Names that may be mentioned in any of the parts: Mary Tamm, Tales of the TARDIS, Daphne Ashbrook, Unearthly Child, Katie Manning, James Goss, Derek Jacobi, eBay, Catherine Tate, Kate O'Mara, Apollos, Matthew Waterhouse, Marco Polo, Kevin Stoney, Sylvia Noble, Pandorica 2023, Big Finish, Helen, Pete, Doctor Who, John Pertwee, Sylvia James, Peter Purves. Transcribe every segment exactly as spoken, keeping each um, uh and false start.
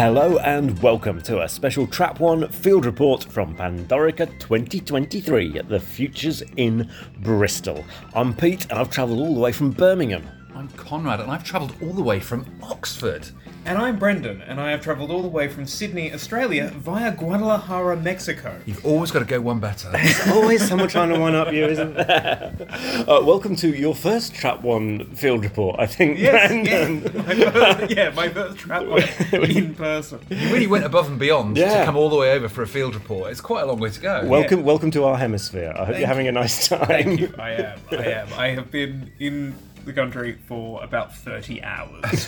Hello and welcome to a special Trap One field report from Pandorica twenty twenty-three at the Futures in Bristol. I'm Pete and I've travelled all the way from Birmingham. I'm Conrad and I've travelled all the way from Oxford. And I'm Brendan and I have travelled all the way from Sydney, Australia via Guadalajara, Mexico. You've always got to go one better. There's always someone trying to one-up you, isn't there? Uh, welcome to your first Trap One field report, I think, yes, Brendan. Yes. My first, yeah, my first Trap One in person. You really went above and beyond yeah. to come all the way over for a field report. It's quite a long way to go. Welcome yeah. welcome to our hemisphere. I hope Thank you're having a nice time. Thank you. I am, I am. I have been in the country for about thirty hours.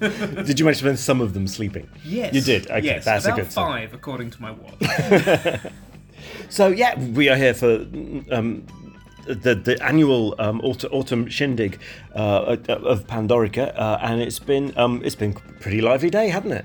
Did you manage to spend some of them sleeping? Yes. You did? Okay, yes, that's a good sign. About five, according to my watch. So, yeah, we are here for um, the, the annual um, autumn shindig uh, of Pandorica, uh, and it's been, um, it's been a pretty lively day, hasn't it?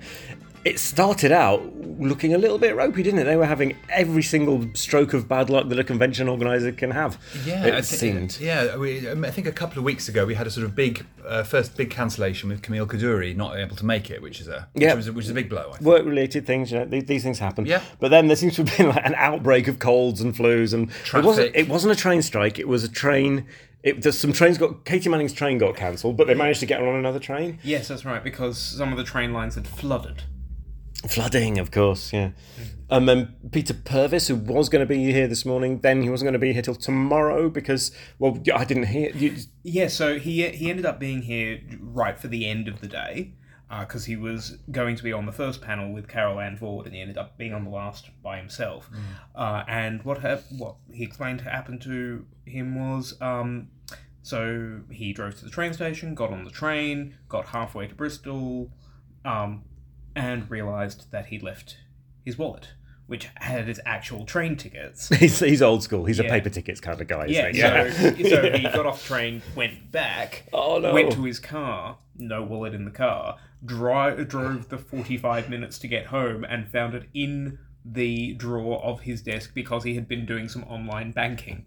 It started out looking a little bit ropey, didn't it? They were having every single stroke of bad luck that a convention organiser can have. Yeah, it I think, seemed. Yeah, we, I think a couple of weeks ago we had a sort of big uh, first big cancellation with Camille Kedourie not able to make it, which is a which, yeah. was, a, which is a big blow. I think. Work-related things, you know, these, these things happen. Yeah. But then there seems to have been like an outbreak of colds and flus and traffic. It wasn't, it wasn't a train strike. It was a train. It, some trains got Katie Manning's train got cancelled, but they managed to get her on another train. Yes, that's right, because some of the train lines had flooded. Flooding, of course, yeah. Um, and then Peter Purves, who was going to be here this morning, then he wasn't going to be here till tomorrow because, well, I didn't hear. You... Yeah, so he he ended up being here right for the end of the day because uh, he was going to be on the first panel with Carole Ann Ford, and he ended up being on the last by himself. Mm. Uh, and what ha- what he explained happened to him was, um, so he drove to the train station, got on the train, got halfway to Bristol. Um, And realised that he'd left his wallet, which had his actual train tickets. He's, he's old school. He's yeah. a paper tickets kind of guy, isn't yeah, he? So, yeah, so he got off the train, went back, oh, no. went to his car, no wallet in the car, dri- drove the forty-five minutes to get home and found it in the drawer of his desk because he had been doing some online banking.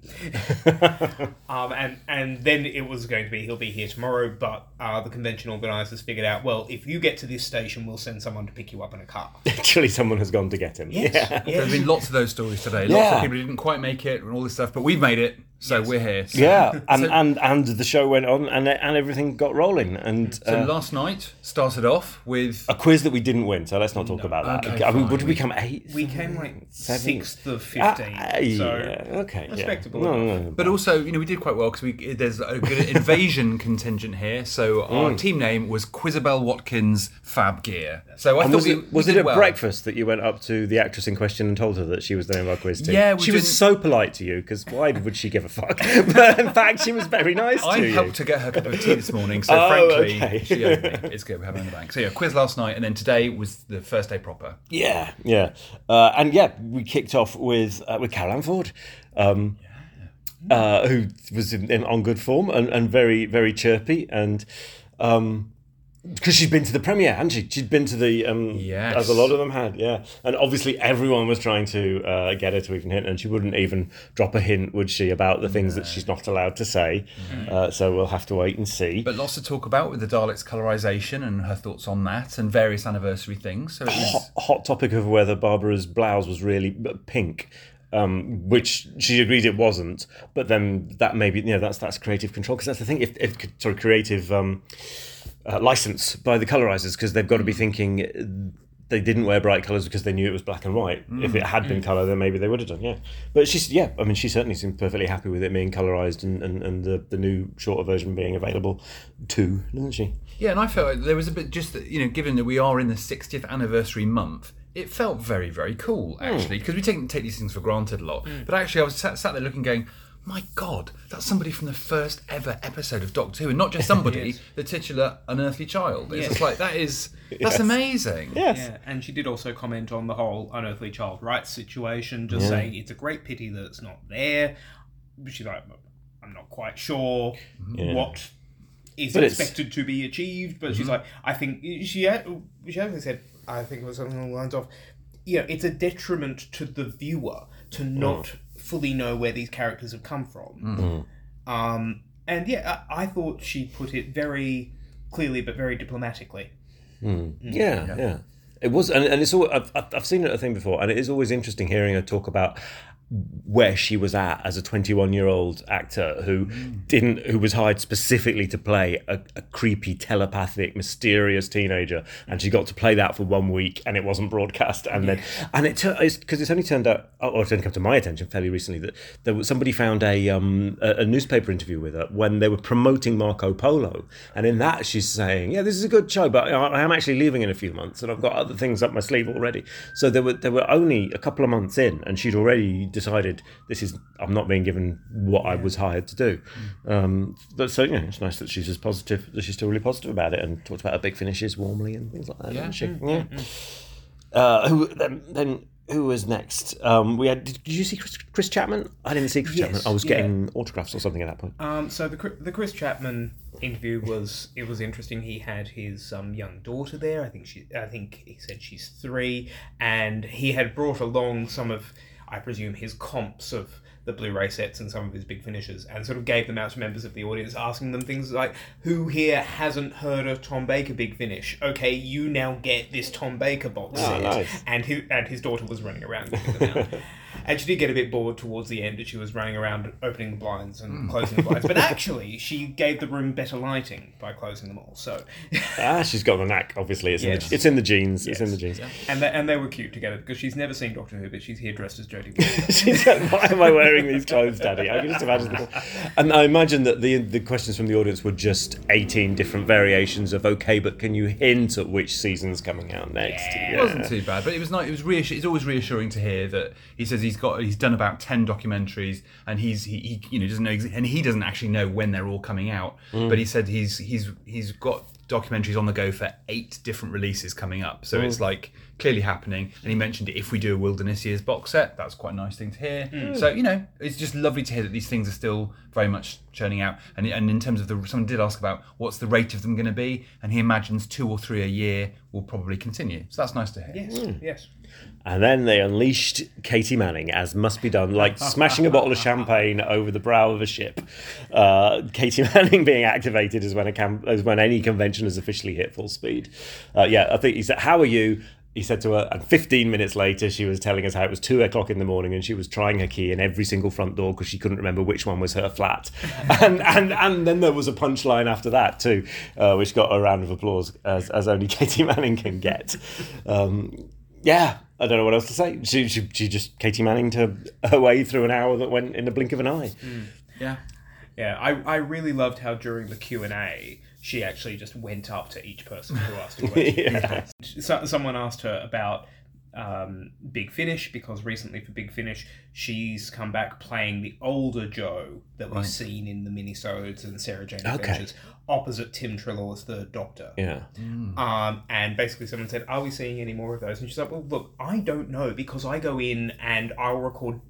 um, and, and then it was going to be, he'll be here tomorrow, but uh, the convention organisers figured out, well, if you get to this station, we'll send someone to pick you up in a car. Actually, someone has gone to get him. Yes. Yeah. Yes. There's been lots of those stories today. Lots yeah. of people didn't quite make it and all this stuff, but we've made it. So yes. we're here. So. Yeah, and, so, and and the show went on, and and everything got rolling. And so uh, last night started off with a quiz that we didn't win. So let's not talk no, about that. Okay, I mean, would we come eighth? We came like sixth or fifteenth. Ah, so yeah, okay, respectable. Yeah. No, no, no, but no. also, you know, we did quite well because we there's a good Invasion contingent here. So our mm. team name was Quizabelle Watkins Fab Gear. So I and thought was we, it was we it at well. breakfast that you went up to the actress in question and told her that she was the name of our quiz team. Yeah, we she was so polite to you because why would she give a fuck? But in fact, she was very nice to I you. I helped to get her cup of tea this morning, so oh, frankly, okay. she owed me. It's good, we have her in the bank. So yeah, quiz last night, and then today was the first day proper. Yeah, yeah. Uh, and yeah, we kicked off with uh, with Carole Ann Ford, um, yeah. uh, who was in, in, on good form and, and very, very chirpy. And um, because she'd been to the premiere, hadn't she? She'd been to the... Um, yes. As a lot of them had, yeah. And obviously everyone was trying to uh, get her to even hint, and she wouldn't even drop a hint, would she, about the things no. that she's not allowed to say. Mm. Uh, so we'll have to wait and see. But lots to talk about with the Daleks colorisation and her thoughts on that and various anniversary things. So it was... hot, hot topic of whether Barbara's blouse was really pink. Um, which she agreed it wasn't, but then that maybe you know that's that's creative control because that's the thing. If, if sorry, creative um, uh, license by the colorizers because they've got to be thinking they didn't wear bright colors because they knew it was black and white. Mm. If it had been color, then maybe they would have done. Yeah, but she's yeah. I mean, she certainly seemed perfectly happy with it being colorized and and, and the, the new shorter version being available too, doesn't she? Yeah, and I felt like there was a bit just you know given that we are in the sixtieth anniversary month. It felt very, very cool, actually, because mm. we take, take these things for granted a lot. Mm. But actually, I was sat, sat there looking, going, my God, that's somebody from the first ever episode of Doctor Who, and not just somebody, yes. the titular Unearthly Child. It's yes. just like, that is, that's yes. amazing. Yes. Yeah, and she did also comment on the whole Unearthly Child rights situation, just yeah. saying, it's a great pity that it's not there. She's like, I'm not quite sure yeah. what is but expected it's... to be achieved, but mm-hmm. she's like, I think, she had, she actually said, I think it was something along the lines of, you know, it's a detriment to the viewer to not mm. fully know where these characters have come from. Mm. Um, and yeah, I, I thought she put it very clearly but very diplomatically. Mm. Mm. Yeah, yeah. yeah. It was, and, and it's all I've, I've seen it a thing before, and it is always interesting hearing her talk about where she was at as a twenty-one-year-old actor who mm. didn't, who was hired specifically to play a, a creepy, telepathic, mysterious teenager, and she got to play that for one week, and it wasn't broadcast, and yeah. then, and it it's because it's only turned out, or it's only come to my attention fairly recently that there was somebody found a um a, a newspaper interview with her when they were promoting Marco Polo, and in that she's saying, yeah, this is a good show, but I, I am actually leaving in a few months, and I've got other things up my sleeve already. So there were there were only a couple of months in, and she'd already decided this is I'm not being given what yeah. I was hired to do. Mm. Um, but so you know, it's nice that she's as positive, that she's still really positive about it, and talks about her big finishes warmly and things like that. Yeah, she? Mm, yeah. Mm. Uh, who then, then? Who was next? Um, we had. Did you see Chris, Chris Chapman? I didn't see Chris yes, Chapman. I was getting yeah. autographs or something at that point. Um, so the the Chris Chapman interview was it was interesting. He had his um, young daughter there. I think she. I think he said she's three, and he had brought along some of. I presume his comps of the Blu-ray sets and some of his big finishes, and sort of gave them out to members of the audience, asking them things like, who here hasn't heard of Tom Baker Big Finish? Okay, you now get this Tom Baker box oh, set. Nice. And his, and his daughter was running around giving them out. And she did get a bit bored towards the end, and she was running around opening the blinds and mm. closing the blinds. But actually, she gave the room better lighting by closing them all. So, ah, she's got a knack. Obviously, it's yes. in the, it's in the genes. Yes. It's in the genes. Yeah. And they, and they were cute together because she's never seen Doctor Who, but she's here dressed as Jodie. She said, "Why am I wearing these clothes, Daddy?" I can just imagine them. And I imagine that the the questions from the audience were just eighteen different variations of "Okay, but can you hint at which season's coming out next?" Yeah. Yeah. It wasn't too bad, but it was nice. It was reassuring. It's always reassuring to hear that he says he's got he's done about ten documentaries, and he's he, he you know doesn't know ex- and he doesn't actually know when they're all coming out. Mm. But he said he's he's he's got documentaries on the go for eight different releases coming up. So mm. it's like clearly happening. And he mentioned it, if we do a Wilderness Years box set, that's quite a nice thing to hear. Mm. So you know it's just lovely to hear that these things are still very much churning out. And and in terms of the someone did ask about what's the rate of them going to be, and he imagines two or three a year will probably continue. So that's nice to hear. Yes. Mm. Yes. And then they unleashed Katie Manning, as must be done, like smashing a bottle of champagne over the brow of a ship. Uh, Katie Manning being activated is when a cam- is when any convention is officially hit full speed. Uh, yeah, I think he said, "How are you?" He said to her, and fifteen minutes later, she was telling us how it was two o'clock in the morning, and she was trying her key in every single front door because she couldn't remember which one was her flat. And and and then there was a punchline after that too, uh, which got a round of applause, as as only Katie Manning can get. Um, yeah. I don't know what else to say. She she, she just Katie Manning to her way through an hour that went in the blink of an eye. Mm. Yeah. Yeah, I, I really loved how during the Q and A, she actually just went up to each person who asked her question. Yeah. So, someone asked her about um, Big Finish, because recently for Big Finish, she's come back playing the older Jo that we've right. seen in the minisodes and Sarah Jane Adventures, okay. opposite Tim Trillaw's Third Doctor. Yeah. Mm. Um, and basically someone said, are we seeing any more of those? And she's like, well, look, I don't know, because I go in and I'll record,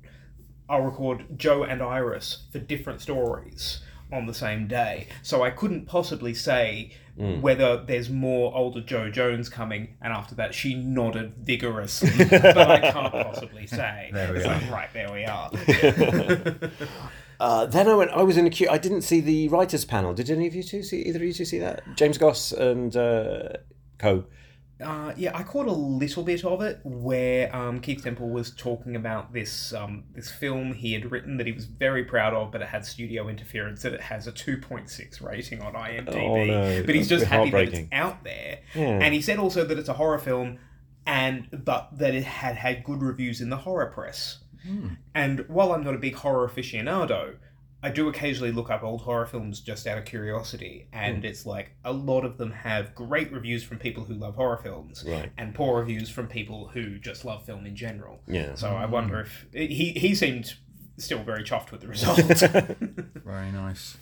I'll record Jo and Iris for different stories on the same day. So I couldn't possibly say mm. whether there's more older Jo Jones coming. And after that, she nodded vigorously. But I can't possibly say. There we are. Like, right, there we are. Uh, then I went. I was in a queue. I didn't see the writers' panel. Did any of you two see? Either of you two see that? James Goss and uh, Co. Uh, yeah, I caught a little bit of it where um, Keith Temple was talking about this um, this film he had written that he was very proud of, but it had studio interference, that it has a two point six rating on IMDb. Oh, no. But he's just happy that it's out there. Yeah. And he said also that it's a horror film, and but that it had had good reviews in the horror press. Mm. And while I'm not a big horror aficionado, I do occasionally look up old horror films just out of curiosity, and mm. it's like a lot of them have great reviews from people who love horror films, right. and poor reviews from people who just love film in general. Yeah. So I wonder if he he seemed still very chuffed with the result. Very nice.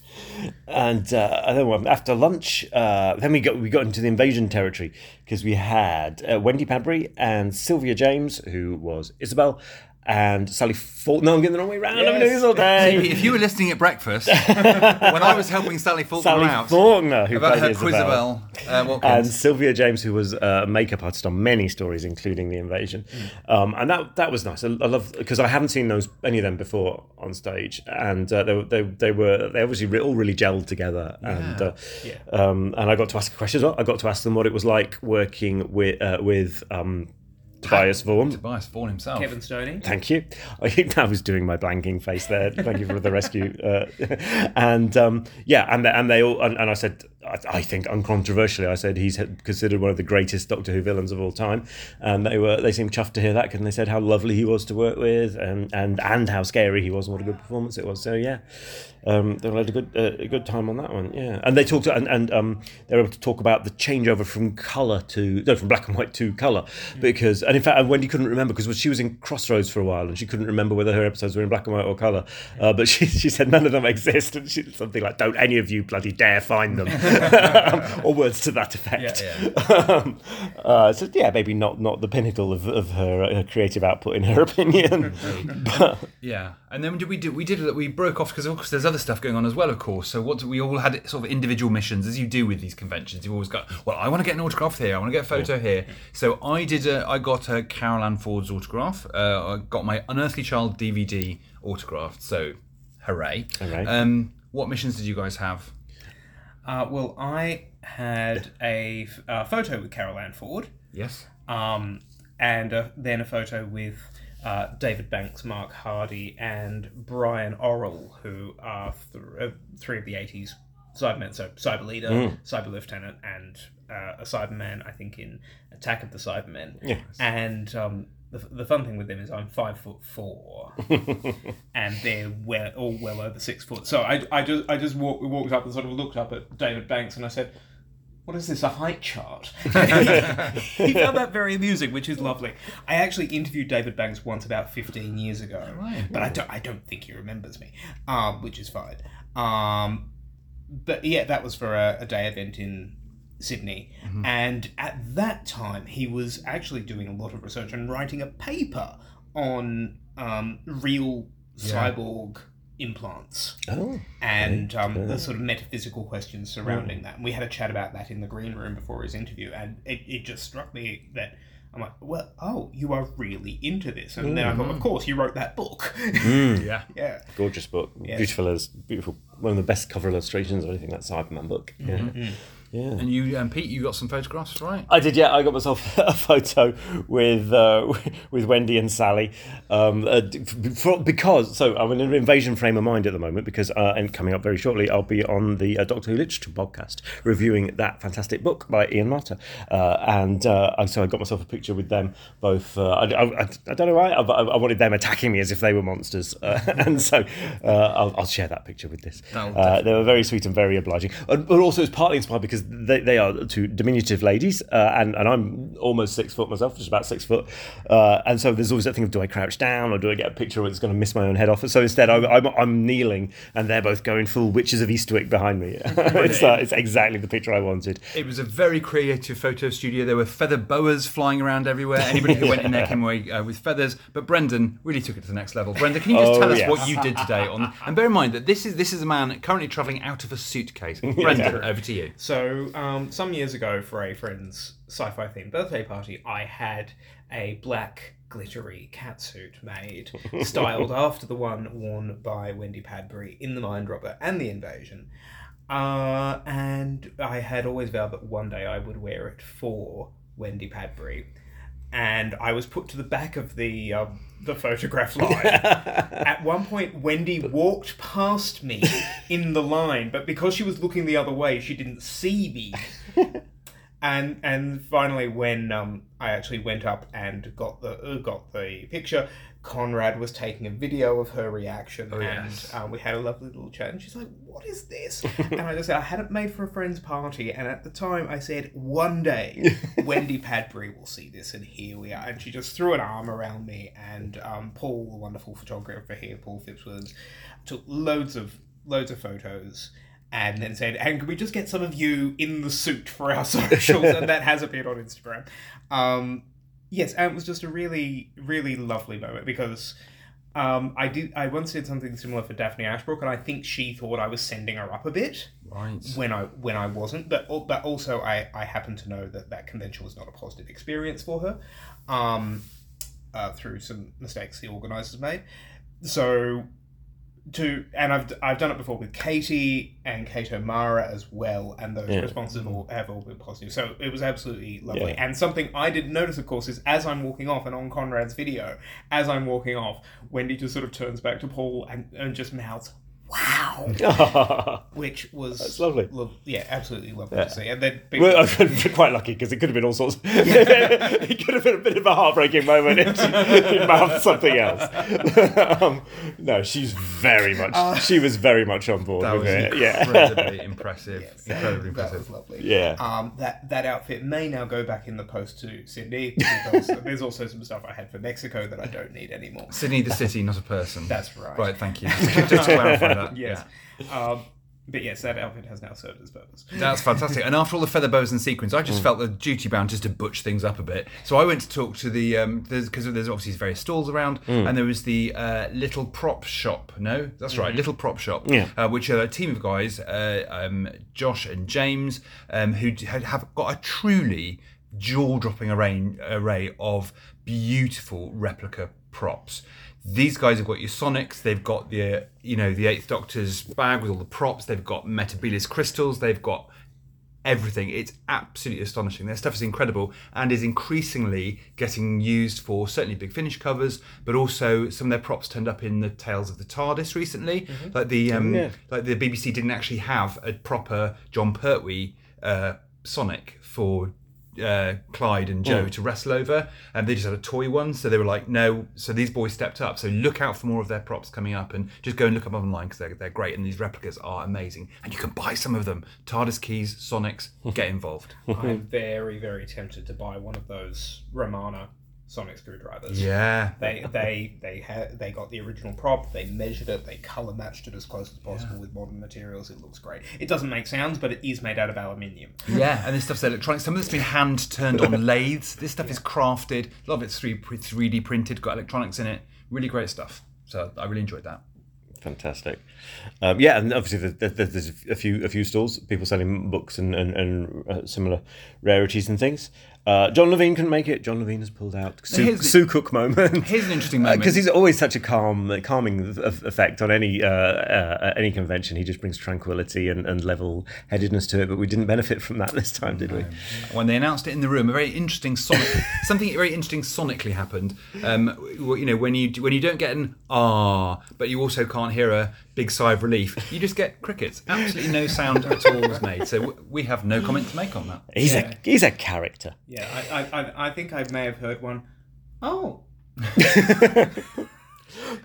And uh, I don't know, after lunch, uh, then we got we got into the Invasion territory, because we had uh, Wendy Padbury and Sylvia James, who was Isabel. and Sally Faulkner. No, I'm getting the wrong way round. Yes. I've been doing this all day. If you were listening at breakfast, when I was helping Sally Faulkner Sally out Faulkner, who about her Quizabelle uh, Watkins. And Sylvia James, who was a makeup artist on many stories, including The Invasion. Mm. Um, and that that was nice. I, I love because I hadn't seen those any of them before on stage, and uh, they, they they were they obviously all really gelled together. Yeah. And uh, yeah. um, and I got to ask questions. I got to ask them what it was like working with uh, with. Um, Tobias Vaughan. Tobias Vaughan himself. Kevin Stoney. Thank you. I, I was doing my blanking face there. Thank you for the rescue. Uh, and um, yeah, and they, and they all, and, and I said, I, I think uncontroversially, I said he's considered one of the greatest Doctor Who villains of all time. And they were, they seemed chuffed to hear that, and they said how lovely he was to work with, and and, and how scary he was, and what a good performance it was. So yeah, um, they had a good uh, a good time on that one. Yeah, and they talked and, and um, they were able to talk about the changeover from colour to no, from black and white to colour mm. because. And in fact, Wendy couldn't remember because she was in Crossroads for a while, and she couldn't remember whether her episodes were in black and white or colour. Uh, but she she said none of them exist, and she, something like, "Don't any of you bloody dare find them," um, or words to that effect. Yeah, yeah. Um, uh, so yeah, maybe not not the pinnacle of, of her, her creative output, in her opinion. But, yeah, and then did we do we did we broke off because of course there's other stuff going on as well, of course. So what we all had sort of individual missions, as you do with these conventions. You've always got, well, I want to get an autograph here, I want to get a photo yeah. here. So I did a, I got. Her Carole Ann Ford's autograph. Uh, I got my Unearthly Child D V D autographed, so hooray. Okay. Um, what missions did you guys have? Uh, well, I had a uh, photo with Carole Ann Ford. Yes. Um, and uh, then a photo with uh, David Banks, Mark Hardy, and Brian Orrell, who are th- uh, three of the eighties Cybermen, so Cyber Leader, mm. Cyber Lieutenant, and uh, a Cyberman, I think, in Attack of the Cybermen. Yes. And um, the, the fun thing with them is I'm five foot four, and they're well, all well over six foot. So I, I just, I just walked, walked up and sort of looked up at David Banks, and I said, "What is this, a height chart?" He found that very amusing, which is lovely. I actually interviewed David Banks once about fifteen years ago, right. but I don't, I don't think he remembers me, um, which is fine. Um, But yeah, that was for a, a day event in Sydney. Mm-hmm. And at that time, he was actually doing a lot of research and writing a paper on um, real yeah. cyborg implants oh, and um, yeah. the sort of metaphysical questions surrounding mm. that. And we had a chat about that in the green room before his interview. And it, it just struck me that I'm like, well, oh, you are really into this. And mm-hmm. then I thought, of course, you wrote that book. Mm. yeah. yeah. Gorgeous book. Yeah. Beautiful as beautiful. One of the best cover illustrations or anything, that Cyberman book. Yeah. Mm-hmm. Yeah. And you, um, Pete, you got some photographs, right? I did, yeah. I got myself a photo with uh, with Wendy and Sally. Um, uh, for, because, so I'm in an invasion frame of mind at the moment because, uh, and coming up very shortly, I'll be on the uh, Doctor Who Literature podcast reviewing that fantastic book by Ian Marter. Uh, and uh, so I got myself a picture with them both. Uh, I, I, I don't know why, I, I wanted them attacking me as if they were monsters. Uh, and so uh, I'll, I'll share that picture with this. Uh, they were very sweet and very obliging. But also, it's partly inspired because They, they are two diminutive ladies, uh, and, and I'm almost six foot myself, just about six foot. Uh, and so there's always that thing of, do I crouch down or do I get a picture where it's going to miss my own head off? So instead, I, I'm, I'm kneeling, and they're both going full Witches of Eastwick behind me. it's, uh, it's exactly the picture I wanted. It was a very creative photo studio. There were feather boas flying around everywhere. Anybody who went in there came away uh, with feathers. But Brendan really took it to the next level. Brendan, can you just oh, tell us yes. what you did today? On, and bear in mind that this is this is a man currently travelling out of a suitcase. Brendan, yeah. over to you. So. So um, some years ago for a friend's sci-fi themed birthday party, I had a black glittery catsuit made, styled after the one worn by Wendy Padbury in The Mind Robber and The Invasion. Uh, and I had always vowed that one day I would wear it for Wendy Padbury. And I was put to the back of the um, the photograph line. At one point, Wendy walked past me in the line, but because she was looking the other way, she didn't see me. and and finally, when um, I actually went up and got the uh, got the picture, Conrad was taking a video of her reaction, oh, and yes. uh, we had a lovely little chat, and she's like, "What is this?" And I just said, I had it made for a friend's party, and at the time I said, one day Wendy Padbury will see this, and here we are. And she just threw an arm around me, and um, Paul, the wonderful photographer here, Paul Phipps, took loads of loads of photos, and then said, "And can we just get some of you in the suit for our socials?" And that has appeared on Instagram. Um, Yes, and it was just a really, really lovely moment because um, I did. I once did something similar for Daphne Ashbrook, and I think she thought I was sending her up a bit, right? When I when I wasn't, but but also I, I happen to know that that convention was not a positive experience for her, um, uh, through some mistakes the organisers made. So to and I've I've done it before with Katie and Kate O'Mara as well, and those yeah. responses all, have all been positive. So it was absolutely lovely. Yeah. And something I didn't notice, of course, is as I'm walking off, and on Conrad's video, as I'm walking off, Wendy just sort of turns back to Paul and, and just mouths, "Wow," which was that's lovely. Lo- yeah, absolutely lovely yeah. to see. And then people... well, I'm quite lucky because it could have been all sorts. Of... it could have been a bit of a heartbreaking moment. If she mouthed something else. um, no, she's very much. Uh, she was very much on board. That with was it. Incredibly yeah. impressive. Yes. Incredibly impressive. That was lovely. Yeah. Um, that that outfit may now go back in the post to Sydney. Because there's also some stuff I had for Mexico that I don't need anymore. Sydney, the city, not a person. That's right. Right. Thank you. Just to clarify. Yes, yeah. um, but yes, that outfit has now served its purpose. That's fantastic. And after all the feather bows and sequins, I just mm. felt the duty bound just to butch things up a bit. So I went to talk to the because um, there's, there's obviously various stalls around, mm. and there was the uh, Little Prop Shop. No, that's mm. right, Little Prop Shop, yeah. uh, which are a team of guys, uh, um, Josh and James, um, who have got a truly jaw-dropping array, array of beautiful replica props. These guys have got your Sonics, they've got the, you know, the Eighth Doctor's bag with all the props, they've got Metabelius crystals, they've got everything. It's absolutely astonishing. Their stuff is incredible and is increasingly getting used for certainly Big Finish covers, but also some of their props turned up in the Tales of the TARDIS recently. Mm-hmm. Like the um, yeah. like the B B C didn't actually have a proper John Pertwee uh, Sonic for Uh, Clyde and Joe mm. to wrestle over, and they just had a toy one, so they were like, no, so these boys stepped up, so look out for more of their props coming up, and just go and look them up online because they're, they're great, and these replicas are amazing, and you can buy some of them. TARDIS keys, Sonics, get involved. I'm very very tempted to buy one of those Romana Sonic screwdrivers. Yeah, they they they had they got the original prop. They measured it. They color matched it as close as possible yeah. with modern materials. It looks great. It doesn't make sounds, but it is made out of aluminium. Yeah, and this stuff's electronic. Some of it's been hand turned on lathes. This stuff yeah. is crafted. A lot of it's three D printed. Got electronics in it. Really great stuff. So I really enjoyed that. Fantastic. Um, yeah, and obviously the, the, there's a few a few stalls, people selling books and, and, and uh, similar rarities and things. Uh, John Levene couldn't make it. John Levene has pulled out. Sue, Sue Cook moment. Here's an interesting moment. Because uh, he's always such a calm, calming effect on any uh, uh, any convention. He just brings tranquility and, and level-headedness to it, but we didn't benefit from that this time, did no. we? When they announced it in the room, a very interesting sonic, something very interesting sonically happened. Um, you know, when you when you don't get an ah, but you also can't hear a big sigh of relief, you just get crickets. Absolutely no sound at all was made. So we have no comment to make on that. He's yeah. a he's a character. Yeah, I, I I think I may have heard one. Oh.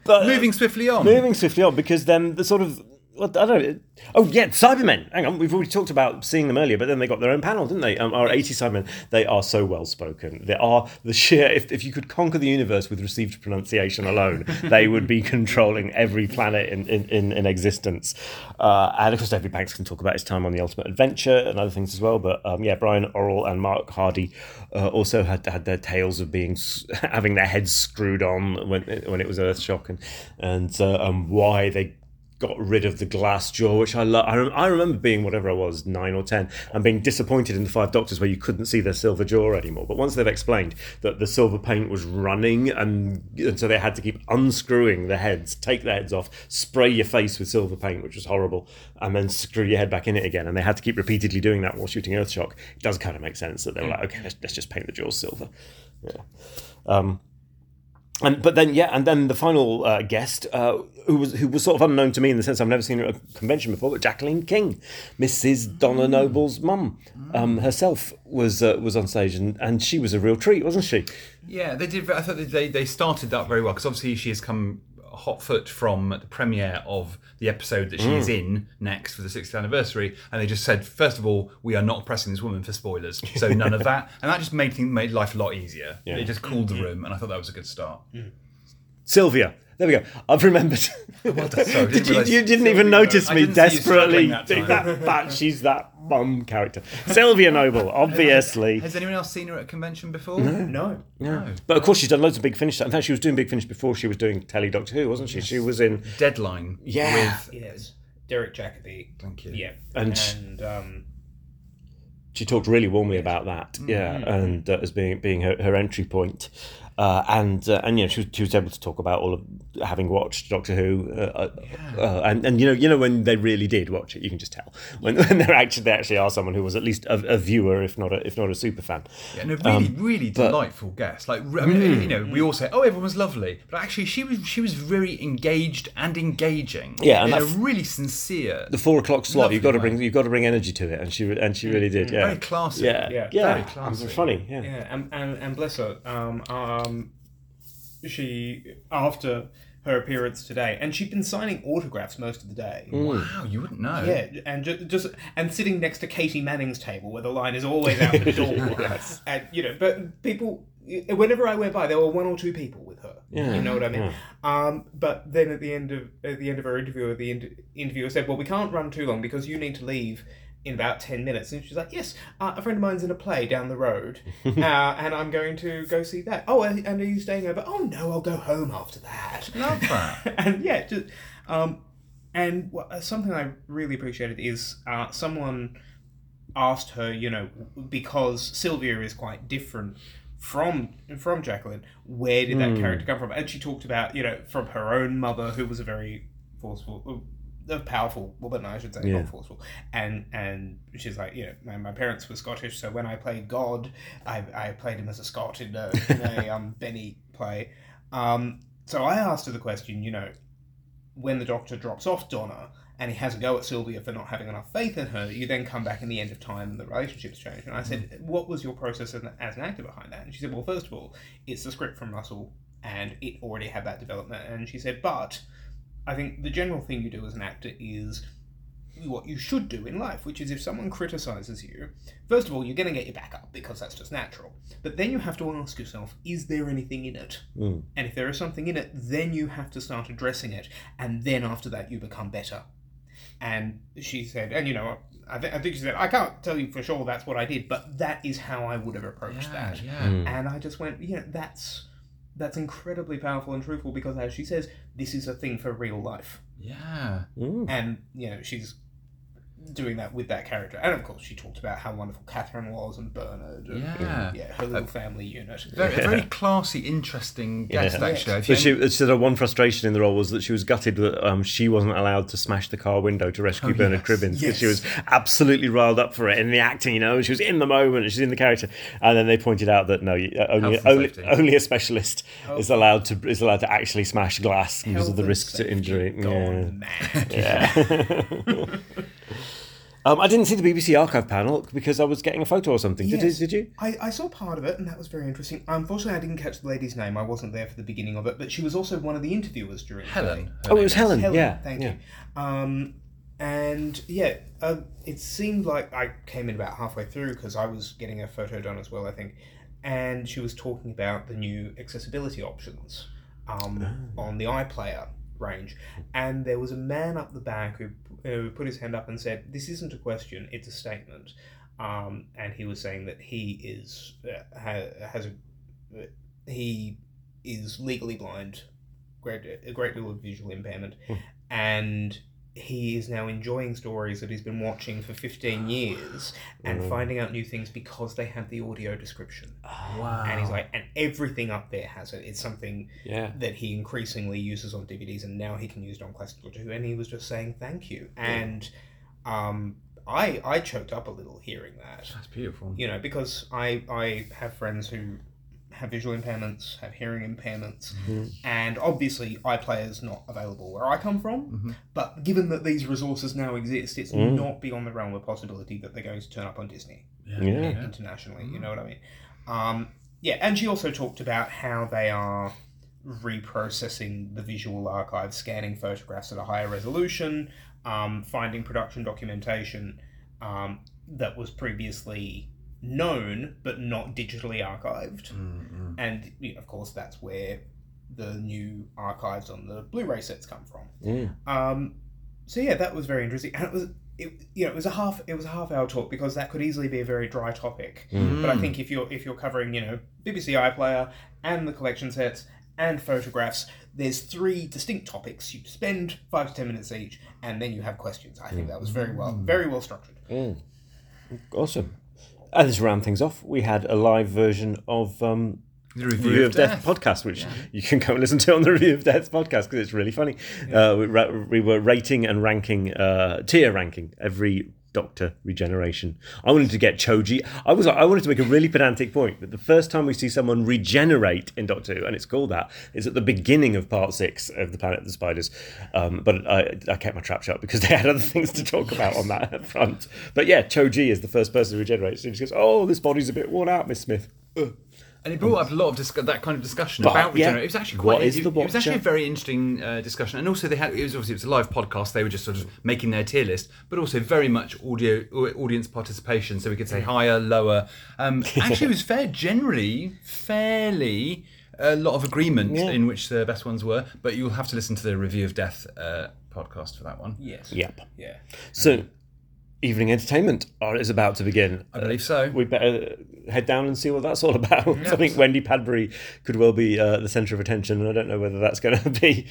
But moving swiftly on. Moving swiftly on, because then the sort of well, I don't know. Oh yeah, Cybermen. Hang on, we've already talked about seeing them earlier, but then they got their own panel, didn't they? Um, our eighty Cybermen. They are so well spoken. They are the sheer. If, if you could conquer the universe with received pronunciation alone, they would be controlling every planet in in, in, in existence. Uh, and of course, David Banks can talk about his time on The Ultimate Adventure and other things as well. But um, yeah, Brian Orrell and Mark Hardy uh, also had had their tales of being having their heads screwed on when when it was Earthshock and and uh, um, why they. Got rid of the glass jaw, which I love. I, rem- I remember being whatever I was, nine or ten, and being disappointed in the Five Doctors where you couldn't see their silver jaw anymore. But once they've explained that the silver paint was running, and, and so they had to keep unscrewing the heads, take their heads off, spray your face with silver paint, which was horrible, and then screw your head back in it again. And they had to keep repeatedly doing that while shooting Earthshock. It does kind of make sense that they were like, okay, let's, let's just paint the jaws silver. Yeah. Um, And but then yeah, and then the final uh, guest, uh, who was who was sort of unknown to me in the sense I've never seen her at a convention before, but Jacqueline King, Missus Donna mm. Noble's mum, um, herself was uh, was on stage, and, and she was a real treat, wasn't she? Yeah, they did. I thought they they started that very well because obviously she has come hot foot from the premiere of the episode that she's mm. in next for the sixtieth anniversary, and they just said, first of all, we are not pressing this woman for spoilers, so none of that, and that just made things, made life a lot easier. Yeah. It just cooled the room, and I thought that was a good start. Mm. Sylvia, there we go. I've remembered. Well, sorry, didn't Did you, you didn't Sylvia even notice me desperately. That, that, that she's that mum character. Sylvia Noble, obviously. Has anyone else seen her at a convention before? No. No. No. But of course she's done loads of Big Finish. In fact, she was doing Big Finish before she was doing telly Doctor Who, wasn't she? Yes. She was in... Deadline. Yeah. With... yeah, it was Derek Jacobi. Thank you. Yeah. And... and um... she talked really warmly about that, yeah, mm-hmm. and uh, as being being her, her entry point, uh, and uh, and you know she was, she was able to talk about all of having watched Doctor Who, uh, yeah. uh, and and you know you know when they really did watch it, you can just tell when, when they actually they actually are someone who was at least a, a viewer, if not a, if not a super fan. Yeah, and a really um, really but, delightful guest. Like I mean, mm, you know, we all say, oh, everyone's lovely, but actually she was she was very engaged and engaging. Yeah, and a really sincere. The four o'clock slot, you've got to bring way. you've got to bring energy to it, and she and she really did. Yeah. Very classy. Yeah, yeah, yeah. Very classy. It's funny, yeah. Yeah, and, and, and bless her, um, um, she, after her appearance today, and she'd been signing autographs most of the day. Mm. Wow, you wouldn't know. Yeah, and just, just and sitting next to Katie Manning's table, where the line is always out the door. Yes. And, you know, but people, whenever I went by, there were one or two people with her. Yeah. You know what I mean? Yeah. Um, but then at the end of at the end of our interview, the inter- interviewer said, "Well, we can't run too long because you need to leave in about ten minutes. And she's like, yes, uh, a friend of mine's in a play down the road, uh, and I'm going to go see that. Oh, and are you staying over? Oh, no, I'll go home after that. Love that. And yeah, just, um, and what, something I really appreciated is uh, someone asked her, you know, because Sylvia is quite different from from Jacqueline, where did that mm. character come from? And she talked about, you know, from her own mother, who was a very forceful... a powerful woman, I should say, yeah. not forceful. And and she's like, you know, my, my parents were Scottish, so when I played God, I I played him as a Scot in a, in a um, Benny play. Um, so I asked her the question, you know, when the Doctor drops off Donna and he has a go at Sylvia for not having enough faith in her, you then come back in the end of time and the relationship's changed. And I said, what was your process as an, as an actor behind that? And she said, well, first of all, it's the script from Russell, and it already had that development. And she said, but... I think the general thing you do as an actor is what you should do in life, which is if someone criticises you, first of all, you're going to get your back up because that's just natural. But then you have to ask yourself, is there anything in it? Mm. And if there is something in it, then you have to start addressing it. And then after that, you become better. And she said, and you know, I, th- I think she said, I can't tell you for sure that's what I did, but that is how I would have approached yeah, that. Yeah. Mm. And I just went, you know, that's... that's incredibly powerful and truthful because, as she says, this is a thing for real life. Yeah. Ooh. And, you know, she's doing that with that character. And, of course, she talked about how wonderful Catherine was and Bernard and, yeah. and yeah, her little uh, family unit. Very, very classy, interesting guest, yeah. actually. Yes. But she, she said one frustration in the role was that she was gutted that um, she wasn't allowed to smash the car window to rescue oh, Bernard yes. Cribbins because yes. she was absolutely riled up for it in the acting, you know, and she was in the moment, she's in the character. And then they pointed out that, no, only only, only a specialist oh. is allowed to is allowed to actually smash glass because of the risk to injury. Gone mad. Yeah. yeah. Um, I didn't see the B B C archive panel because I was getting a photo or something. Yes. Did, did you? I, I saw part of it, and that was very interesting. Unfortunately, I didn't catch the lady's name. I wasn't there for the beginning of it, but she was also one of the interviewers during Helen. The oh, it was Helen. Helen. Yeah, thank yeah. you. Um, and yeah, uh, it seemed like I came in about halfway through because I was getting a photo done as well, I think. And she was talking about the new accessibility options um, oh. on the iPlayer range, and there was a man up the back who, who put his hand up and said, this isn't a question, it's a statement, um, and he was saying that he is uh, ha, has a uh, he is legally blind, great, a great deal of visual impairment, mm. and he is now enjoying stories that he's been watching for fifteen years and mm. finding out new things because they have the audio description. Oh, wow. And he's like, and everything up there has it. It's something yeah. that he increasingly uses on D V Ds, and now he can use it on Classical too. And he was just saying thank you. And um, I I choked up a little hearing that. That's beautiful. You know, because I, I have friends who have visual impairments, have hearing impairments, mm-hmm. and obviously iPlayer is not available where I come from, mm-hmm. but given that these resources now exist, it's mm. not beyond the realm of possibility that they're going to turn up on Disney yeah. Yeah. internationally, mm. you know what I mean? Um, yeah, and she also talked about how they are reprocessing the visual archive, scanning photographs at a higher resolution, um, finding production documentation um, that was previously known but not digitally archived, mm-hmm. and you know, of course that's where the new archives on the Blu-ray sets come from. Mm. Um, so yeah, that was very interesting, and it was it, you know, it was a half it was a half hour talk because that could easily be a very dry topic. Mm. But I think if you're if you're covering, you know, B B C iPlayer and the collection sets and photographs, there's three distinct topics. You spend five to ten minutes each, and then you have questions. I think that was very well, very well structured. Mm. Awesome. And to round things off, we had a live version of um, the Review, Review of, of Death. Death podcast, which yeah. you can go and listen to on the Review of Death podcast because it's really funny. Yeah. Uh, we, ra- we were rating and ranking, uh, tier ranking every Doctor regeneration. I wanted to get Choji. I was I wanted to make a really pedantic point, but the first time we see someone regenerate in Doctor Who, and it's called that, is at the beginning of part six of The Planet of the Spiders. Um, but I, I kept my trap shut because they had other things to talk about on that front. But yeah, Choji is the first person who regenerates. She just goes, "Oh, this body's a bit worn out, Miss Smith." Ugh. And it brought up a lot of dis- that kind of discussion but, about regeneration. Yeah. It was actually quite. It, it was actually a very interesting uh, discussion, and also they had. It was obviously it was a live podcast. They were just sort of making their tier list, but also very much audio audience participation. So we could say higher, lower. Um, actually, it was fair. Generally, fairly a lot of agreement yeah. in which the best ones were. But you'll have to listen to the Review of Death uh, podcast for that one. Yes. Yep. Yeah. So. Evening entertainment is about to begin. I believe so. Uh, we better head down and see what that's all about. Yeah, I think so. Wendy Padbury could well be uh, the centre of attention, and I don't know whether that's going to be...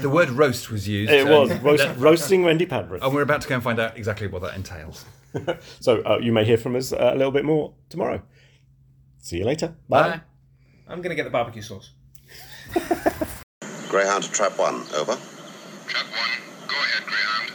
The word roast was used. It was. Roast, roasting Wendy Padbury. And we're about to go and find out exactly what that entails. So uh, you may hear from us uh, a little bit more tomorrow. See you later. Bye. Bye. I'm going to get the barbecue sauce. Greyhound Trap One, over. Trap One, go ahead, Greyhound.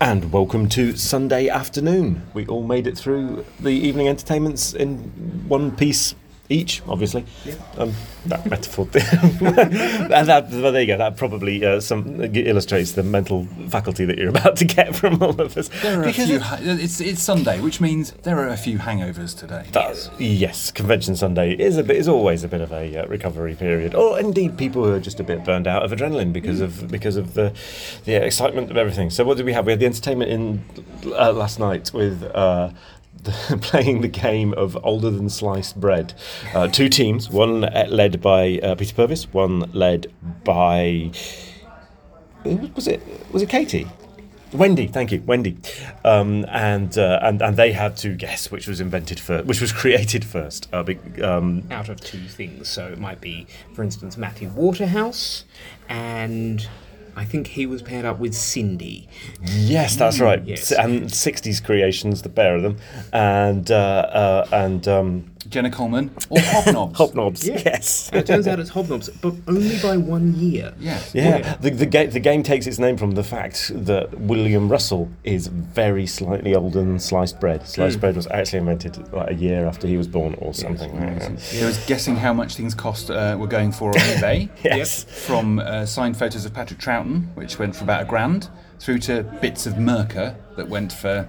And welcome to Sunday afternoon. We all made it through the evening entertainments in one piece each, obviously. Yeah. Um, that metaphor. And that, well, there you go. That probably uh, some illustrates the mental faculty that you're about to get from all of us. There are because a few. Ha- it's it's Sunday, which means there are a few hangovers today. That, yes, Convention Sunday is a bit is always a bit of a uh, recovery period, or indeed people who are just a bit burned out of adrenaline because mm. of because of the the excitement of everything. So what did we have? We had the entertainment in uh, last night with. Uh, playing the game of Older Than Sliced Bread. Uh, two teams, one led by uh, Peter Purves, one led by... Was it was it Katie? Wendy, thank you, Wendy. Um, and, uh, and and they had to guess which was invented first, which was created first. Uh, big, um, Out of two things. So it might be, for instance, Matthew Waterhouse and... I think he was paired up with Cindy. Yes, that's right. Yes. And sixties creations, the pair of them, and uh, uh, and um, Jenna Coleman or Hobnobs. Hobnobs, yeah. Yes. And it turns out it's Hobnobs, but only by one year. Yes. Yeah. yeah. The the, ga- the game takes its name from the fact that William Russell is very slightly older than sliced bread. Sliced mm. bread was actually invented like a year after he was born, or something. Yes. like that. Yeah, I was guessing how much things cost. Uh, were going for on eBay. Yes. Yep. From uh, signed photos of Patrick Troughton, which went for about a grand, through to bits of Merca that went for,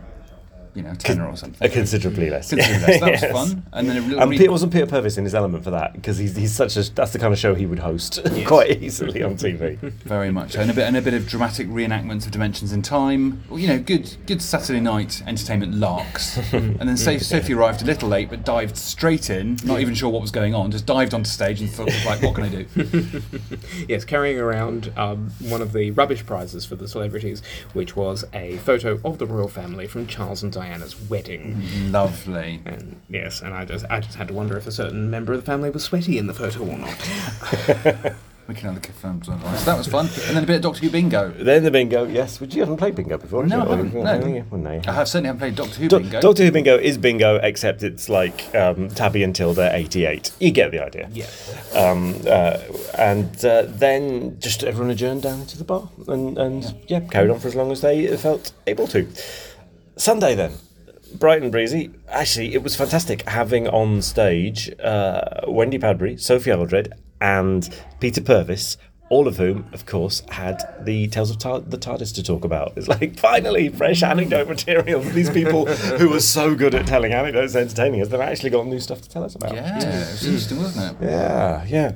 you know, tenner or something. A considerably less. Considerably less. That yes. was fun. And then it really um, Peter, wasn't Peter Purves in his element for that because he's he's such a that's the kind of show he would host yes. quite easily on T V. Very much, and a bit and a bit of dramatic reenactments of Dimensions in Time. You know, good good Saturday night entertainment larks. And then Sophie, Sophie arrived a little late but dived straight in, not even sure what was going on, just dived onto stage and thought, like, what can I do? Yes, carrying around um, one of the rubbish prizes for the celebrities, which was a photo of the royal family from Charles and Diana's wedding. Lovely. And yes, and I just I just had to wonder if a certain member of the family was sweaty in the photo or not. We can only confirm. So that was fun. And then a bit of Doctor Who bingo. Then the bingo, yes. Which you haven't played bingo before, have no, you? I haven't, no, I haven't. Well, no, you haven't. I have certainly haven't played Doctor Who Do- bingo. Doctor Who bingo is bingo, except it's like um, Tabby and Tilda eighty-eight. You get the idea. Yeah. Um, uh, and uh, then just everyone adjourned down to the bar and, and yeah. yeah, carried on for as long as they felt able to. Sunday then, bright and breezy. Actually, it was fantastic having on stage uh, Wendy Padbury, Sophie Aldred, and Peter Purves, all of whom, of course, had the Tales of Tar- the TARDIS to talk about. It's like, finally, fresh anecdote material for these people who are so good at telling anecdotes and entertaining us. They've actually got new stuff to tell us about. Yeah, yeah. It was interesting, wasn't it? Yeah, yeah.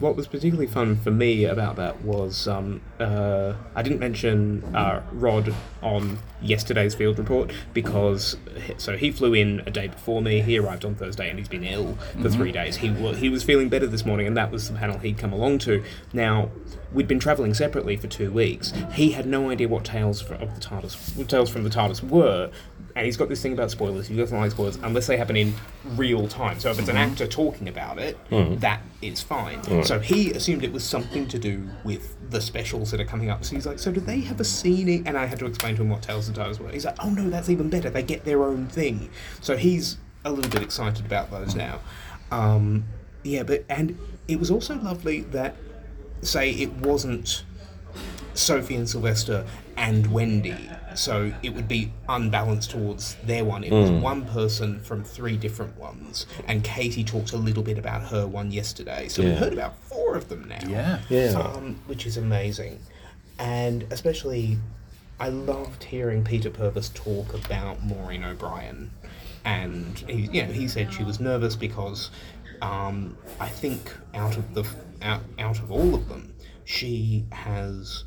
What was particularly fun for me about that was um, uh, I didn't mention uh, Rod on yesterday's field report because so he flew in a day before me. He arrived on Thursday and he's been ill for mm-hmm. three days. He was he was feeling better this morning, and that was the panel he'd come along to. Now We'd been travelling separately for two weeks. He had no idea what Tales from the TARDIS, what Tales from the TARDIS were, and he's got this thing about spoilers. He doesn't like spoilers unless they happen in real time. So if it's an actor talking about it, mm. that is fine. Mm. So he assumed it was something to do with the specials that are coming up. So he's like, so do they have a scene? And I had to explain to him what Tales and Tales were. He's like, oh no, that's even better. They get their own thing. So he's a little bit excited about those now. Um, yeah, but and it was also lovely that, say, it wasn't Sophie and Sylvester and Wendy, so it would be unbalanced towards their one. It mm. was one person from three different ones, and Katie talked a little bit about her one yesterday, so yeah. we've heard about four of them now, yeah, yeah. Um, which is amazing. And especially, I loved hearing Peter Purves talk about Maureen O'Brien, and he, you know, he said she was nervous because um, I think out of the out, out of all of them, she has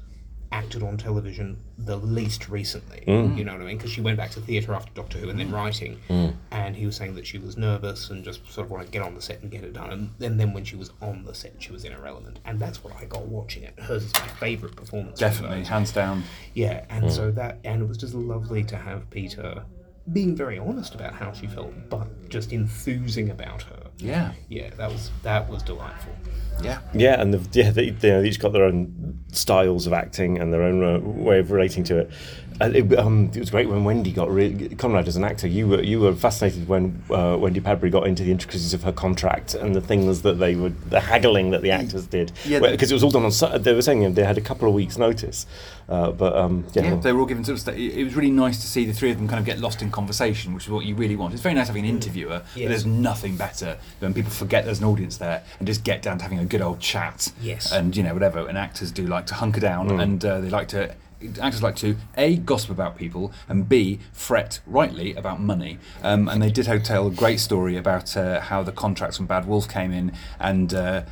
acted on television the least recently, mm. you know what I mean? Because she went back to theatre after Doctor Who and then writing, mm. and he was saying that she was nervous and just sort of wanted to get on the set and get it done, and, and then when she was on the set she was irrelevant, and that's what I got watching it. Hers is my favourite performance. Definitely, hands down. Yeah, and mm. so that, and it was just lovely to have Peter being very honest about how she felt, but just enthusing about her. Yeah, yeah, that was that was delightful. Yeah, yeah, and the, yeah, they, they each got their own styles of acting and their own uh, way of relating to it. And it, um, it was great when Wendy got re- Conrad as an actor. You were you were fascinated when uh, Wendy Padbury got into the intricacies of her contract and the things that they were the haggling that the actors did. Yeah, because it was all done on. They were saying they had a couple of weeks' notice, uh, but um, yeah, yeah, they were all given sort of. St- it was really nice to see the three of them kind of get lost in conversation, which is what you really want. It's very nice having an interviewer, yes. but there's nothing better when people forget there's an audience there and just get down to having a good old chat. Yes. And, you know, whatever. And actors do like to hunker down mm. and uh, they like to... Actors like to, A, gossip about people, and B, fret rightly about money. Um, and they did tell a great story about uh, how the contracts from Bad Wolf came in and... Uh,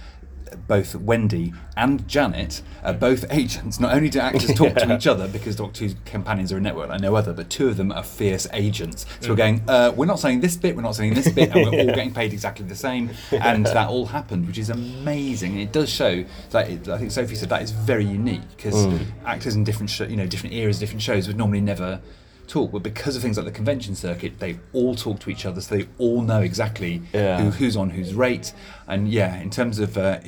both Wendy and Janet are both agents. Not only do actors talk yeah. to each other, because Doctor Who's companions are a network like no other, but two of them are fierce agents. So mm. we're going, uh, we're not saying this bit, we're not saying this bit, and we're yeah. all getting paid exactly the same. And that all happened, which is amazing. And it does show that it, I think Sophie said that is very unique, because mm. actors in different, sh- you know, different eras, different shows would normally never talk, but because of things like the convention circuit, they all talk to each other, so they all know exactly yeah. who, who's on whose rate. And yeah, in terms of uh,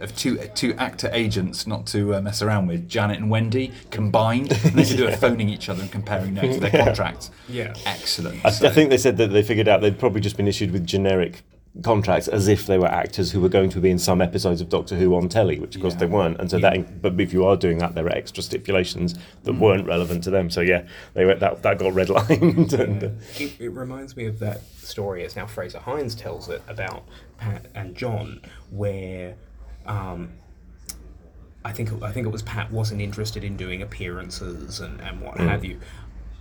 of two two actor agents, not to uh, mess around with, Janet and Wendy combined, and they should do it phoning each other and comparing notes to their yeah. contracts. Yeah, excellent. I, so. I think they said that they figured out they'd probably just been issued with generic contracts as if they were actors who were going to be in some episodes of Doctor Who on telly, which of course yeah. they weren't, and so yeah. that, but if you are doing that, there are extra stipulations that mm. weren't relevant to them, so yeah they went, that that got redlined. And, uh, it, it reminds me of that story as now Fraser Hines tells it about Pat and John, where um I think it, I think it was Pat wasn't interested in doing appearances and, and what mm. have you,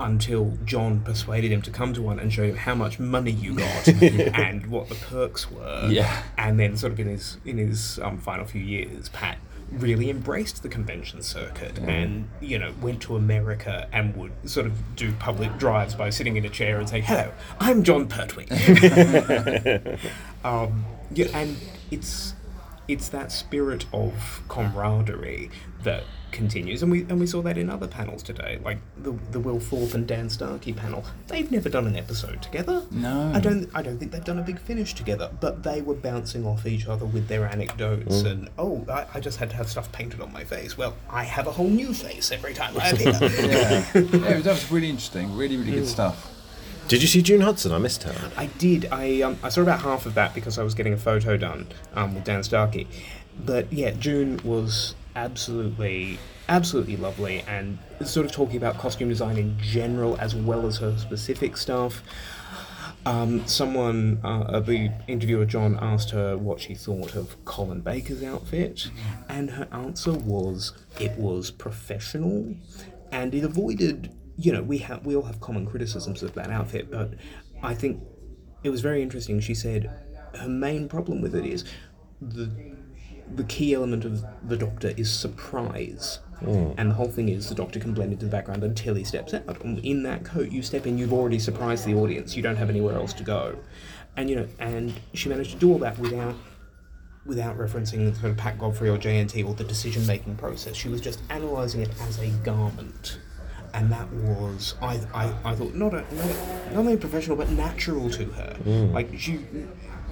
until John persuaded him to come to one and show him how much money you got and what the perks were. Yeah. And then sort of in his in his um, final few years, Pat really embraced the convention circuit yeah. and, you know, went to America and would sort of do public drives by sitting in a chair and saying, hello, I'm John Pertwee. um, yeah, and it's it's that spirit of camaraderie that continues, and we and we saw that in other panels today, like the the Will Thorpe and Dan Starkey panel. They've never done an episode together. No, I don't. I don't think they've done a Big Finish together. But they were bouncing off each other with their anecdotes mm. and oh, I, I just had to have stuff painted on my face. Well, I have a whole new face every time I appear. yeah. yeah, that was really interesting. Really, really good mm. stuff. Did you see June Hudson? I missed her. I did. I um, I saw about half of that because I was getting a photo done um, with Dan Starkey. But yeah, June was absolutely, absolutely lovely, and sort of talking about costume design in general as well as her specific stuff. Um, someone, uh, the interviewer John, asked her what she thought of Colin Baker's outfit, and her answer was it was professional, and it avoided, you know, we have we all have common criticisms of that outfit, but I think it was very interesting. She said her main problem with it is the the key element of the Doctor is surprise. Mm. And the whole thing is the Doctor can blend into the background until he steps out. In that coat you step in, you've already surprised the audience. You don't have anywhere else to go. And, you know, and she managed to do all that without without referencing sort of Pat Godfrey or J N T or the decision-making process. She was just analysing it as a garment. And that was, I I, I thought, not a, not a, not only professional, but natural to her. Mm. Like, she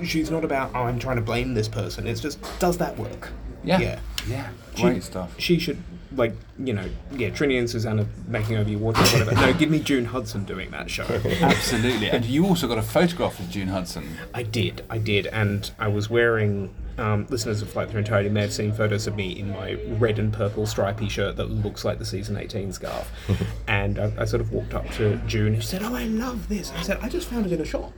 she's not about, oh, I'm trying to blame this person. It's just, does that work? Yeah. Yeah. Yeah. Great she, stuff. She should, like, you know, yeah, Trini and Susanna making over your water or whatever. No, give me June Hudson doing that show. Absolutely. And you also got a photograph of June Hudson. I did. I did. And I was wearing... Um, listeners of Flight Through Entirety may have seen photos of me in my red and purple stripy shirt that looks like the season eighteen scarf. And I, I sort of walked up to June and she said, oh, I love this. I said, I just found it in a shop.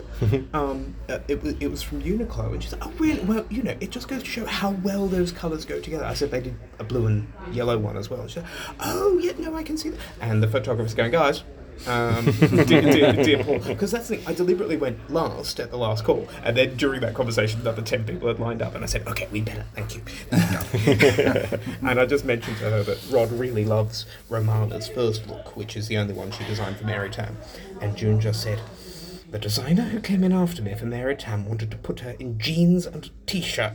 um, uh, it, was, it was from Uniqlo. And she said, oh, really? Well, you know, it just goes to show how well those colours go together. I said, they did a blue and yellow one as well. And she said, oh, yeah, no, I can see that. And the photographer's going, guys... um because that's the thing, I deliberately went last at the last call, and then during that conversation another ten people had lined up and I said, okay, we better, thank you. And I just mentioned to her that Rod really loves Romana's first look, which is the only one she designed for Mary Tam, and June just said, the designer who came in after me for Mary Tam wanted to put her in jeans and a t-shirt.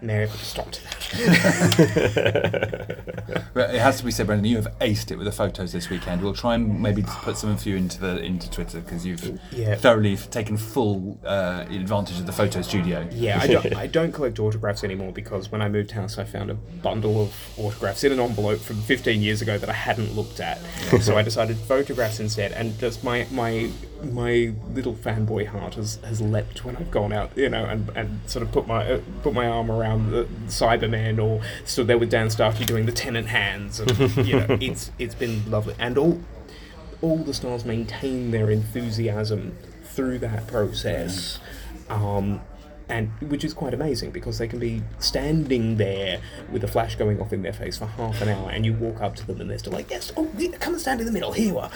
Mary put a stop to that. But it has to be said, Brendan, you have aced it with the photos this weekend. We'll try and maybe put some of you into the into Twitter, because you've yeah. thoroughly taken full uh, advantage of the photo studio. Yeah, I don't, I don't collect autographs anymore, because when I moved house I found a bundle of autographs in an envelope from fifteen years ago that I hadn't looked at. So I decided photographs instead, and just my... my my little fanboy heart has, has leapt when I've gone out, you know, and, and sort of put my uh, put my arm around the Cyberman, or stood there with Dan Starkey doing the tenant hands. And, you know, it's it's been lovely, and all all the stars maintain their enthusiasm through that process, um, and which is quite amazing, because they can be standing there with a flash going off in their face for half an hour, and you walk up to them and they're still like, yes, oh, come and stand in the middle, here you are.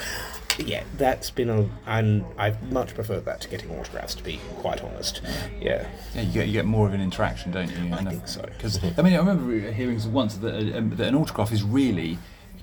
Yeah, that's been a... and I much prefer that to getting autographs, to be quite honest. Yeah. Yeah, you get, you get more of an interaction, don't you? I, I think so. Because, I mean, I remember hearing once that, uh, that an autograph is really...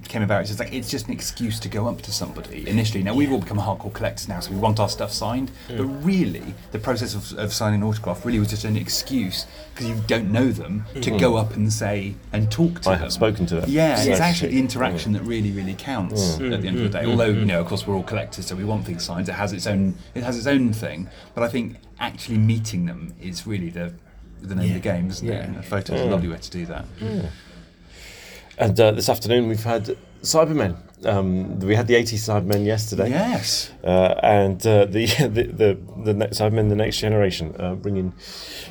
came about, it's just like, it's just an excuse to go up to somebody initially. Now, we've all become hardcore collectors now, so we want our stuff signed, mm. but really the process of, of signing an autograph really was just an excuse, because you don't know them, to mm. go up and say and talk to I them. I have spoken to them. Yeah, so it's actually the interaction mm. that really, really counts mm. at the end of the day. Although, you know, of course we're all collectors, so we want things signed, it has its own, it has its own thing, but I think actually meeting them is really the, the name yeah. of the game, isn't yeah. it? And a photo's mm. a lovely way to do that. Mm. And uh, this afternoon we've had Cybermen. Um, we had the eighties Cybermen yesterday. Yes. Uh, and uh, the, the the the Cybermen, the Next Generation, uh, bringing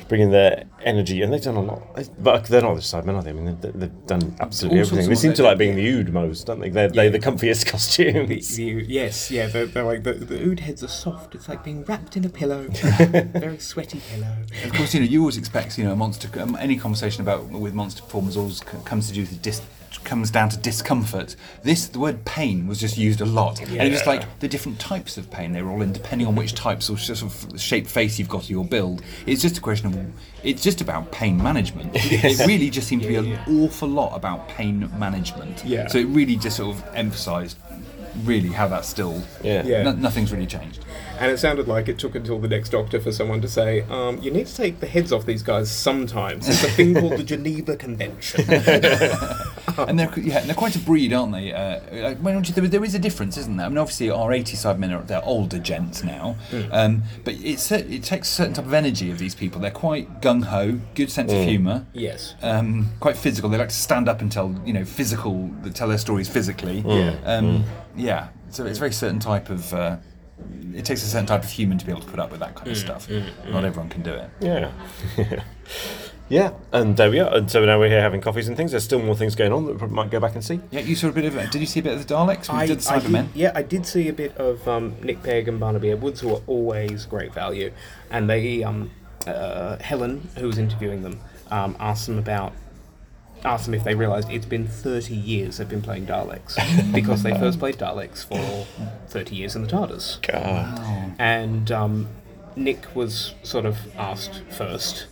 bringing their energy, and they've done a lot. They've, but they're not just Cybermen, are they? I mean, they've, they've done absolutely all everything. They seem to like being the Ood most, don't they? They're, yeah. they're the comfiest costumes. The, the, yes, yeah. They're, they're like the, the Ood heads are soft. It's like being wrapped in a pillow, very sweaty pillow. And of course, you know, you always expect, you know, a monster. Any conversation about with monster performers always comes to do with dis. comes down to discomfort. This, the word pain was just used a lot, yeah. and it was like the different types of pain they were all in, depending on which types or sort of shape face you've got or your build. It's just a question of, it's just about pain management. Yes. It really just seemed yeah, to be yeah. an awful lot about pain management. Yeah. So it really just sort of emphasised really how that's still yeah. Yeah. No, nothing's really changed. And it sounded like it took until the next Doctor for someone to say, um, you need to take the heads off these guys sometimes. It's a thing called the Geneva Convention. And they're yeah, they're quite a breed, aren't they? Uh, well, there is a difference, isn't there? I mean, obviously our eighty side men are they're older gents now, mm. um, but it's it takes a certain type of energy of these people. They're quite gung ho, good sense mm. of humour. Yes. Um, quite physical. They like to stand up and tell you know physical tell their stories physically. Mm. Yeah. Um, mm. Yeah. So it's a very certain type of. Uh, it takes a certain type of human to be able to put up with that kind of mm. stuff. Mm. Not everyone can do it. Yeah. Yeah, and there we are. And so now we're here having coffees and things. There's still more things going on that we might go back and see. Yeah, you saw a bit of it. Did you see a bit of the Daleks? We I, did the Cybermen. Yeah, I did see a bit of um, Nick Pegg and Barnaby Edwards, who are always great value. And they, um, uh, Helen, who was interviewing them, um, asked them about, asked them if they realised it's been thirty years they've been playing Daleks, because they first played Daleks for thirty years in the TARDIS. God. Wow. And um, Nick was sort of asked first,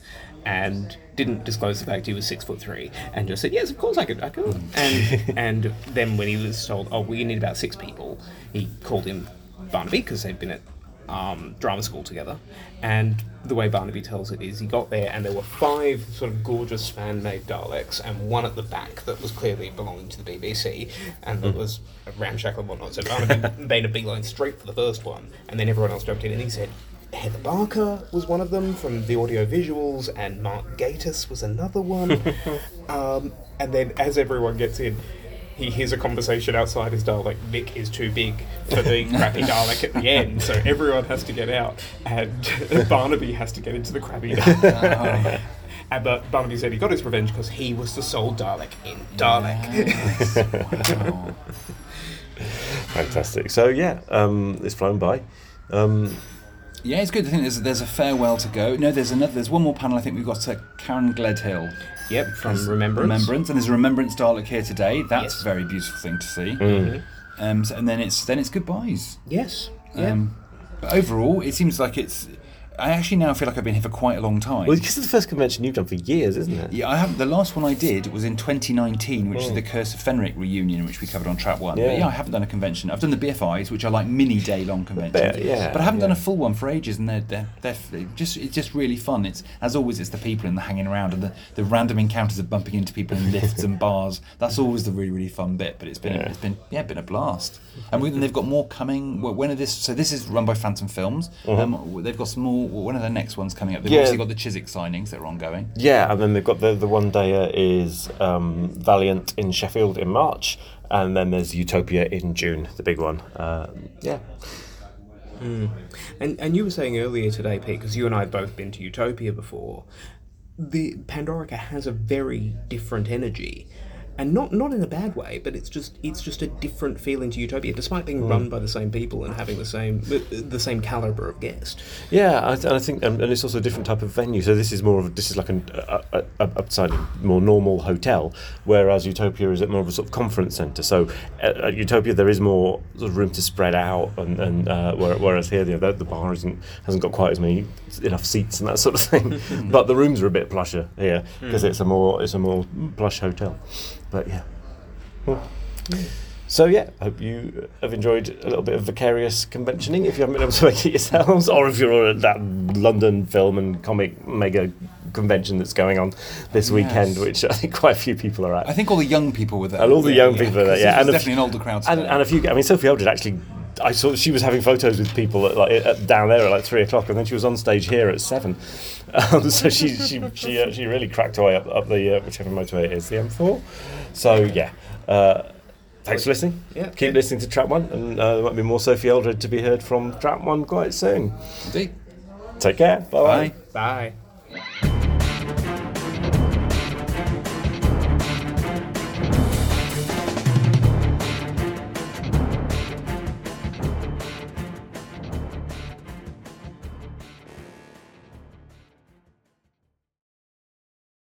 and didn't disclose the fact he was six foot three, and just said, yes, of course I could, I could. And and then when he was told, oh, we need about six people, he called him Barnaby, because they'd been at um, drama school together, and the way Barnaby tells it is he got there and there were five sort of gorgeous fan-made Daleks and one at the back that was clearly belonging to the B B C and that mm. was ramshackle and whatnot, so Barnaby made a beeline straight for the first one and then everyone else jumped in and he said Heather Barker was one of them from the audio visuals, and Mark Gatiss was another one. um, and then as everyone gets in, he hears a conversation outside his Dalek. Nick is too big for the crappy Dalek at the end, so everyone has to get out, and Barnaby has to get into the crappy Dalek. Oh. And but Barnaby said he got his revenge because he was the sole Dalek in Dalek. Yes. Wow. Fantastic. So yeah, um, it's flown by. Um, Yeah, it's good. I think there's there's a farewell to go. No, there's another. There's one more panel. I think we've got uh, Karen Gledhill. Yep, from Remembrance. Remembrance, and there's a Remembrance Dalek here today. That's yes. a very beautiful thing to see. Mm-hmm. Um, so, and then it's then it's goodbyes. Yes. Yeah. Um, but overall, it seems like it's. I actually now feel like I've been here for quite a long time. Well, this is the first convention you've done for years, isn't it? Yeah, I haven't. The last one I did was in twenty nineteen, which oh. is the Curse of Fenric reunion, which we covered on Trap One. Yeah. But yeah, I haven't done a convention. I've done the B F Is, which are like mini day-long conventions. But, yeah, but I haven't yeah. done a full one for ages, and they're, they're they're just it's just really fun. It's as always, it's the people and the hanging around and the, the random encounters of bumping into people in lifts and bars. That's always the really really fun bit. But it's been yeah. it's been yeah been a blast. And, we, and they've got more coming. Well, when are this? So this is run by Phantom Films. Uh-huh. Um, they've got some more. One of the next ones coming up. They've yeah. obviously got the Chiswick signings that are ongoing. Yeah, and then they've got the the one dayer is um, Valiant in Sheffield in March, and then there's Utopia in June, the big one. Uh, yeah. Mm. And and you were saying earlier today, Pete, because you and I have both been to Utopia before. The Pandorica has a very different energy. And not, not in a bad way, but it's just it's just a different feeling to Utopia, despite being mm. run by the same people and having the same the same calibre of guest. Yeah, I th- and I think um, and it's also a different type of venue. So this is more of this is like an a, a, a slightly more normal hotel, whereas Utopia is at more of a sort of conference centre. So at, at Utopia there is more sort of room to spread out, and, and uh, whereas here you know, the, the bar isn't hasn't got quite as many enough seats and that sort of thing. But the rooms are a bit plusher here because mm. it's a more it's a more plush hotel. But yeah. Well, so yeah, I hope you have enjoyed a little bit of vicarious conventioning if you haven't been able to make it yourselves, or if you're at that London film and comic mega convention that's going on this yes. weekend, which I think quite a few people are at. I think all the young people were there. And all the yeah, young yeah, people were there, yeah. And definitely f- an older crowd. And, and a few, I mean, Sophie Eldred actually. I saw she was having photos with people at like at, down there at like three o'clock, and then she was on stage here at seven. Um, so she she she, uh, she really cracked away up up the uh, whichever motorway it is, the M four. So yeah, uh, thanks for listening. Yeah, keep yeah. listening to Trap One, and uh, there might be more Sophie Eldred to be heard from Trap One quite soon. Indeed. Take care. Bye bye. Bye.